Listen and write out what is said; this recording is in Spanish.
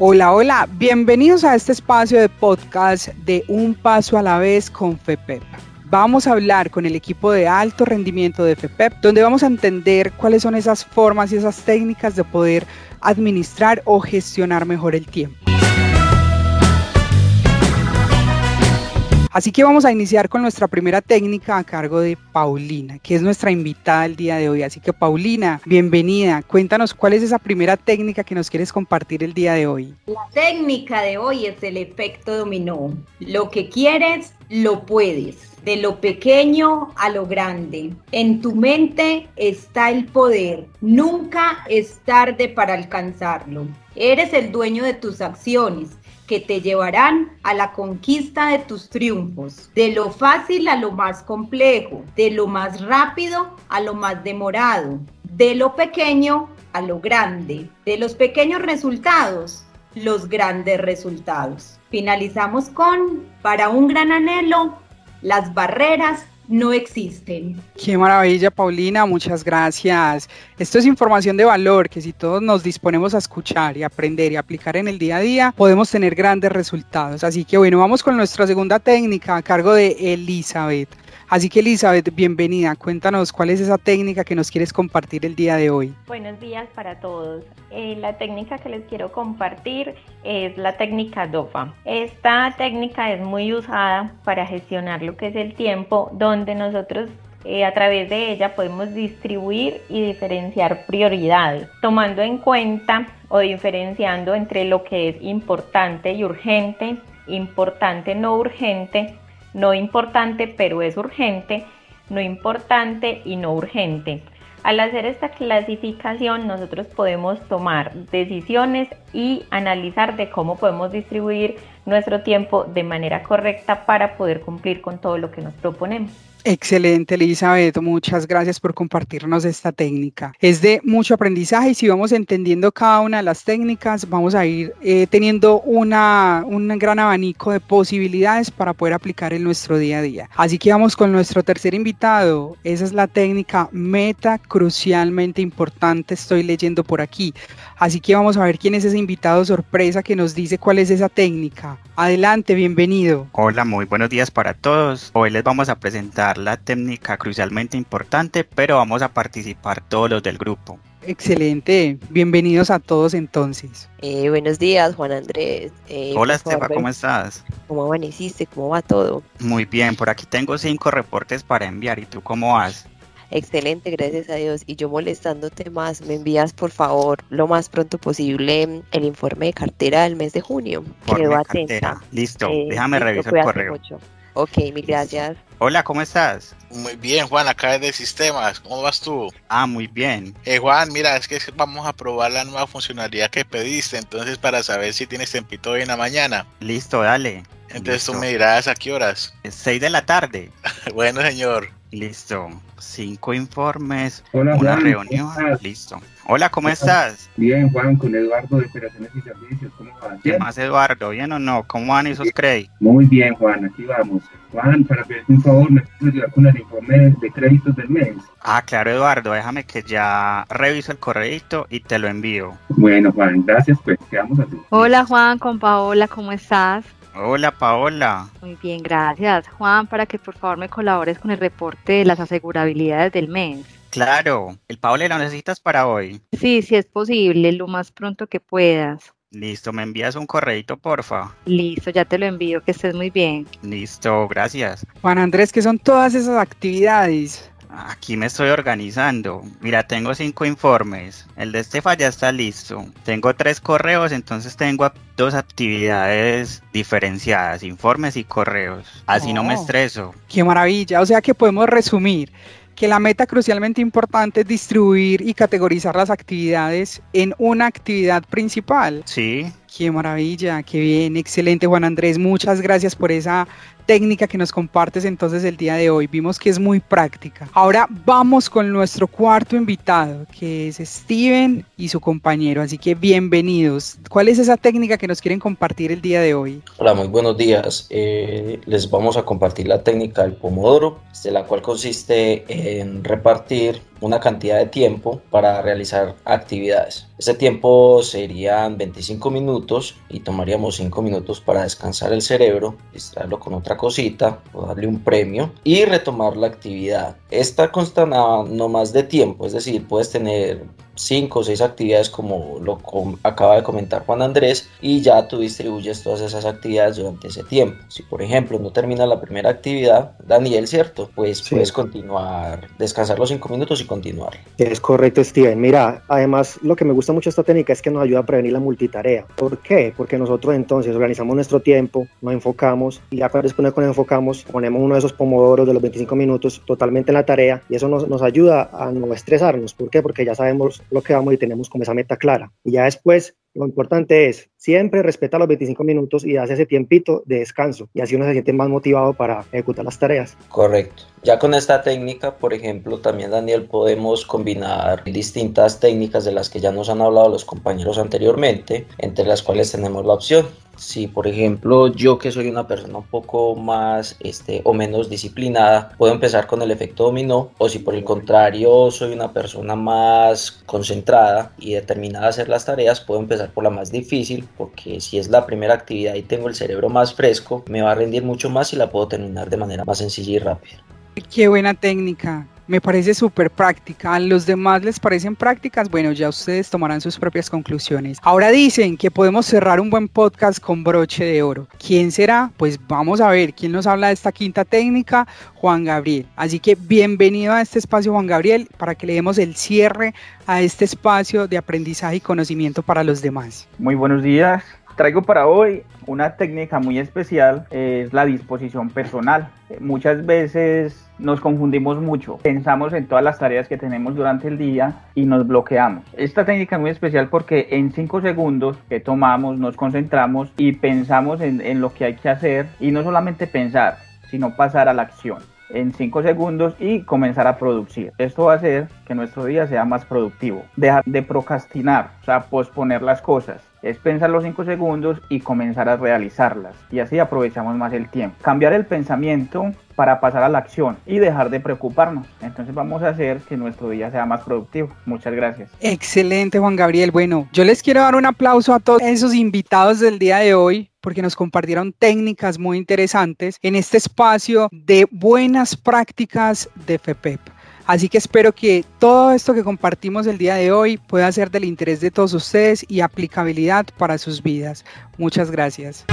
Hola, hola, bienvenidos a este espacio de podcast de Un Paso a la Vez con FEPEP. Vamos a hablar con el equipo de alto rendimiento de FEPEP, donde vamos a entender cuáles son esas formas y esas técnicas de poder administrar o gestionar mejor el tiempo. Así que vamos a iniciar con nuestra primera técnica a cargo de Paulina, que es nuestra invitada el día de hoy. Así que Paulina, bienvenida. Cuéntanos cuál es esa primera técnica que nos quieres compartir el día de hoy. La técnica de hoy es el efecto dominó. Lo que quieres, lo puedes. De lo pequeño a lo grande. En tu mente está el poder. Nunca es tarde para alcanzarlo. Eres el dueño de tus acciones, que te llevarán a la conquista de tus triunfos, de lo fácil a lo más complejo, de lo más rápido a lo más demorado, de lo pequeño a lo grande, de los pequeños resultados, los grandes resultados. Finalizamos con, para un gran anhelo, las barreras no existen. Qué maravilla, Paulina, muchas gracias. Esto es información de valor que si todos nos disponemos a escuchar y aprender y aplicar en el día a día, podemos tener grandes resultados. Así que bueno, vamos con nuestra segunda técnica a cargo de Elizabeth. Así que Elizabeth, bienvenida. Cuéntanos cuál es esa técnica que nos quieres compartir el día de hoy. Buenos días para todos. La técnica que les quiero compartir es la técnica DOFA. Esta técnica es muy usada para gestionar lo que es el tiempo, donde nosotros a través de ella podemos distribuir y diferenciar prioridades, tomando en cuenta o diferenciando entre lo que es importante y urgente, importante no urgente, no importante pero es urgente, no importante y no urgente. Al hacer esta clasificación nosotros podemos tomar decisiones y analizar de cómo podemos distribuir nuestro tiempo de manera correcta para poder cumplir con todo lo que nos proponemos. Excelente, Elizabeth, muchas gracias por compartirnos esta técnica. Es de mucho aprendizaje y si vamos entendiendo cada una de las técnicas, vamos a ir teniendo un gran abanico de posibilidades para poder aplicar en nuestro día a día. Así que vamos con nuestro tercer invitado. Esa es la técnica meta, crucialmente importante, estoy leyendo por aquí. Así que vamos a ver quién es ese invitado sorpresa que nos dice cuál es esa técnica. Adelante, bienvenido. Hola, muy buenos días para todos. Hoy les vamos a presentar la técnica crucialmente importante, pero vamos a participar todos los del grupo. Excelente, bienvenidos a todos entonces. Buenos días, Juan Andrés. Hola, Estefa, ¿cómo estás? ¿Cómo amaneciste? ¿Cómo va todo? Muy bien, por aquí tengo 5 reportes para enviar, ¿y tú cómo vas? Excelente, gracias a Dios. Y yo molestándote más, me envías por favor lo más pronto posible el informe de cartera del mes de junio. Quedo atenta. Listo, déjame revisar el correo. Mucho. Ok, mil gracias. Hola, ¿cómo estás? Muy bien, Juan, acá es de Sistemas. ¿Cómo vas tú? Ah, muy bien. Juan, mira, es que vamos a probar la nueva funcionalidad que pediste, entonces para saber si tienes tempito hoy en la mañana. Listo, dale. Entonces listo. Tú me dirás a qué horas. 6:00 p.m. Bueno, señor. Listo. 5 informes, hola, una Juan, reunión, listo. Hola, ¿cómo estás? Bien, Juan, con Eduardo de Operaciones y Servicios, ¿cómo vas? ¿Qué más, Eduardo? ¿Bien o no? ¿Cómo van esos créditos? Muy bien, Juan, aquí vamos. Juan, para pedirte un favor, ¿me puedes ayudar con el informe de créditos del mes? Ah, claro, Eduardo, déjame que ya reviso el correíto y te lo envío. Bueno, Juan, gracias, pues, quedamos así. Hola, Juan, con Paola, ¿cómo estás? Hola, Paola. Muy bien, gracias. Juan, para que por favor me colabores con el reporte de las asegurabilidades del mes. Claro. ¿El Paola lo necesitas para hoy? Sí, sí es posible, lo más pronto que puedas. Listo, me envías un correíto, porfa. Listo, ya te lo envío, que estés muy bien. Listo, gracias. Juan Andrés, ¿qué son todas esas actividades? Aquí me estoy organizando. Mira, tengo 5 informes. El de Estefa ya está listo. Tengo 3 correos, entonces tengo 2 actividades diferenciadas, informes y correos. Así no me estreso. ¡Qué maravilla! O sea que podemos resumir que la meta crucialmente importante es distribuir y categorizar las actividades en una actividad principal. Sí. ¡Qué maravilla! ¡Qué bien! Excelente, Juan Andrés. Muchas gracias por esa técnica que nos compartes entonces el día de hoy. Vimos que es muy práctica. Ahora vamos con nuestro cuarto invitado, que es Steven y su compañero. Así que bienvenidos. ¿Cuál es esa técnica que nos quieren compartir el día de hoy? Hola, muy buenos días. Les vamos a compartir la técnica del pomodoro, la cual consiste en repartir una cantidad de tiempo para realizar actividades. Este tiempo serían 25 minutos y tomaríamos 5 minutos para descansar el cerebro, distraerlo con otra cosita o darle un premio y retomar la actividad. Esta consta no más de tiempo, es decir, puedes tener 5 o 6 actividades como lo acaba de comentar Juan Andrés y ya tú distribuyes todas esas actividades durante ese tiempo. Si por ejemplo no terminas la primera actividad, Daniel, ¿cierto? Pues sí, puedes continuar, descansar los 5 minutos y continuar. Es correcto, Steven. Mira, además lo que me gusta mucho esta técnica es que nos ayuda a prevenir la multitarea. ¿Por qué? Porque nosotros entonces organizamos nuestro tiempo, nos enfocamos y ya después de que nos enfocamos ponemos uno de esos pomodoros de los 25 minutos totalmente en la tarea y eso nos ayuda a no estresarnos. ¿Por qué? Porque ya sabemos lo que vamos y tenemos como esa meta clara. Y ya después lo importante es siempre respetar los 25 minutos y darse ese tiempito de descanso y así uno se siente más motivado para ejecutar las tareas. Correcto. Ya con esta técnica, por ejemplo, también, Daniel, podemos combinar distintas técnicas de las que ya nos han hablado los compañeros anteriormente, entre las cuales tenemos la opción. Si, por ejemplo, yo que soy una persona un poco más o menos disciplinada, puedo empezar con el efecto dominó, o si por el contrario soy una persona más concentrada y determinada a hacer las tareas, puedo empezar por la más difícil, porque si es la primera actividad y tengo el cerebro más fresco, me va a rendir mucho más y la puedo terminar de manera más sencilla y rápida. ¡Qué buena técnica! Me parece súper práctica. ¿A los demás les parecen prácticas? Bueno, ya ustedes tomarán sus propias conclusiones. Ahora dicen que podemos cerrar un buen podcast con broche de oro. ¿Quién será? Pues vamos a ver quién nos habla de esta quinta técnica, Juan Gabriel. Así que bienvenido a este espacio, Juan Gabriel, para que le demos el cierre a este espacio de aprendizaje y conocimiento para los demás. Muy buenos días. Traigo para hoy una técnica muy especial, es la disposición personal. Muchas veces nos confundimos mucho, pensamos en todas las tareas que tenemos durante el día y nos bloqueamos. Esta técnica es muy especial porque en 5 segundos que tomamos nos concentramos y pensamos en lo que hay que hacer, y no solamente pensar, sino pasar a la acción en 5 segundos y comenzar a producir. Esto va a hacer que nuestro día sea más productivo. Dejar de procrastinar, o sea, posponer las cosas. Es pensar los 5 segundos y comenzar a realizarlas, y así aprovechamos más el tiempo. Cambiar el pensamiento para pasar a la acción y dejar de preocuparnos. Entonces vamos a hacer que nuestro día sea más productivo. Muchas gracias. Excelente, Juan Gabriel. Bueno, yo les quiero dar un aplauso a todos esos invitados del día de hoy, porque nos compartieron técnicas muy interesantes en este espacio de buenas prácticas de FEPEP. Así que espero que todo esto que compartimos el día de hoy pueda ser del interés de todos ustedes y aplicabilidad para sus vidas. Muchas gracias.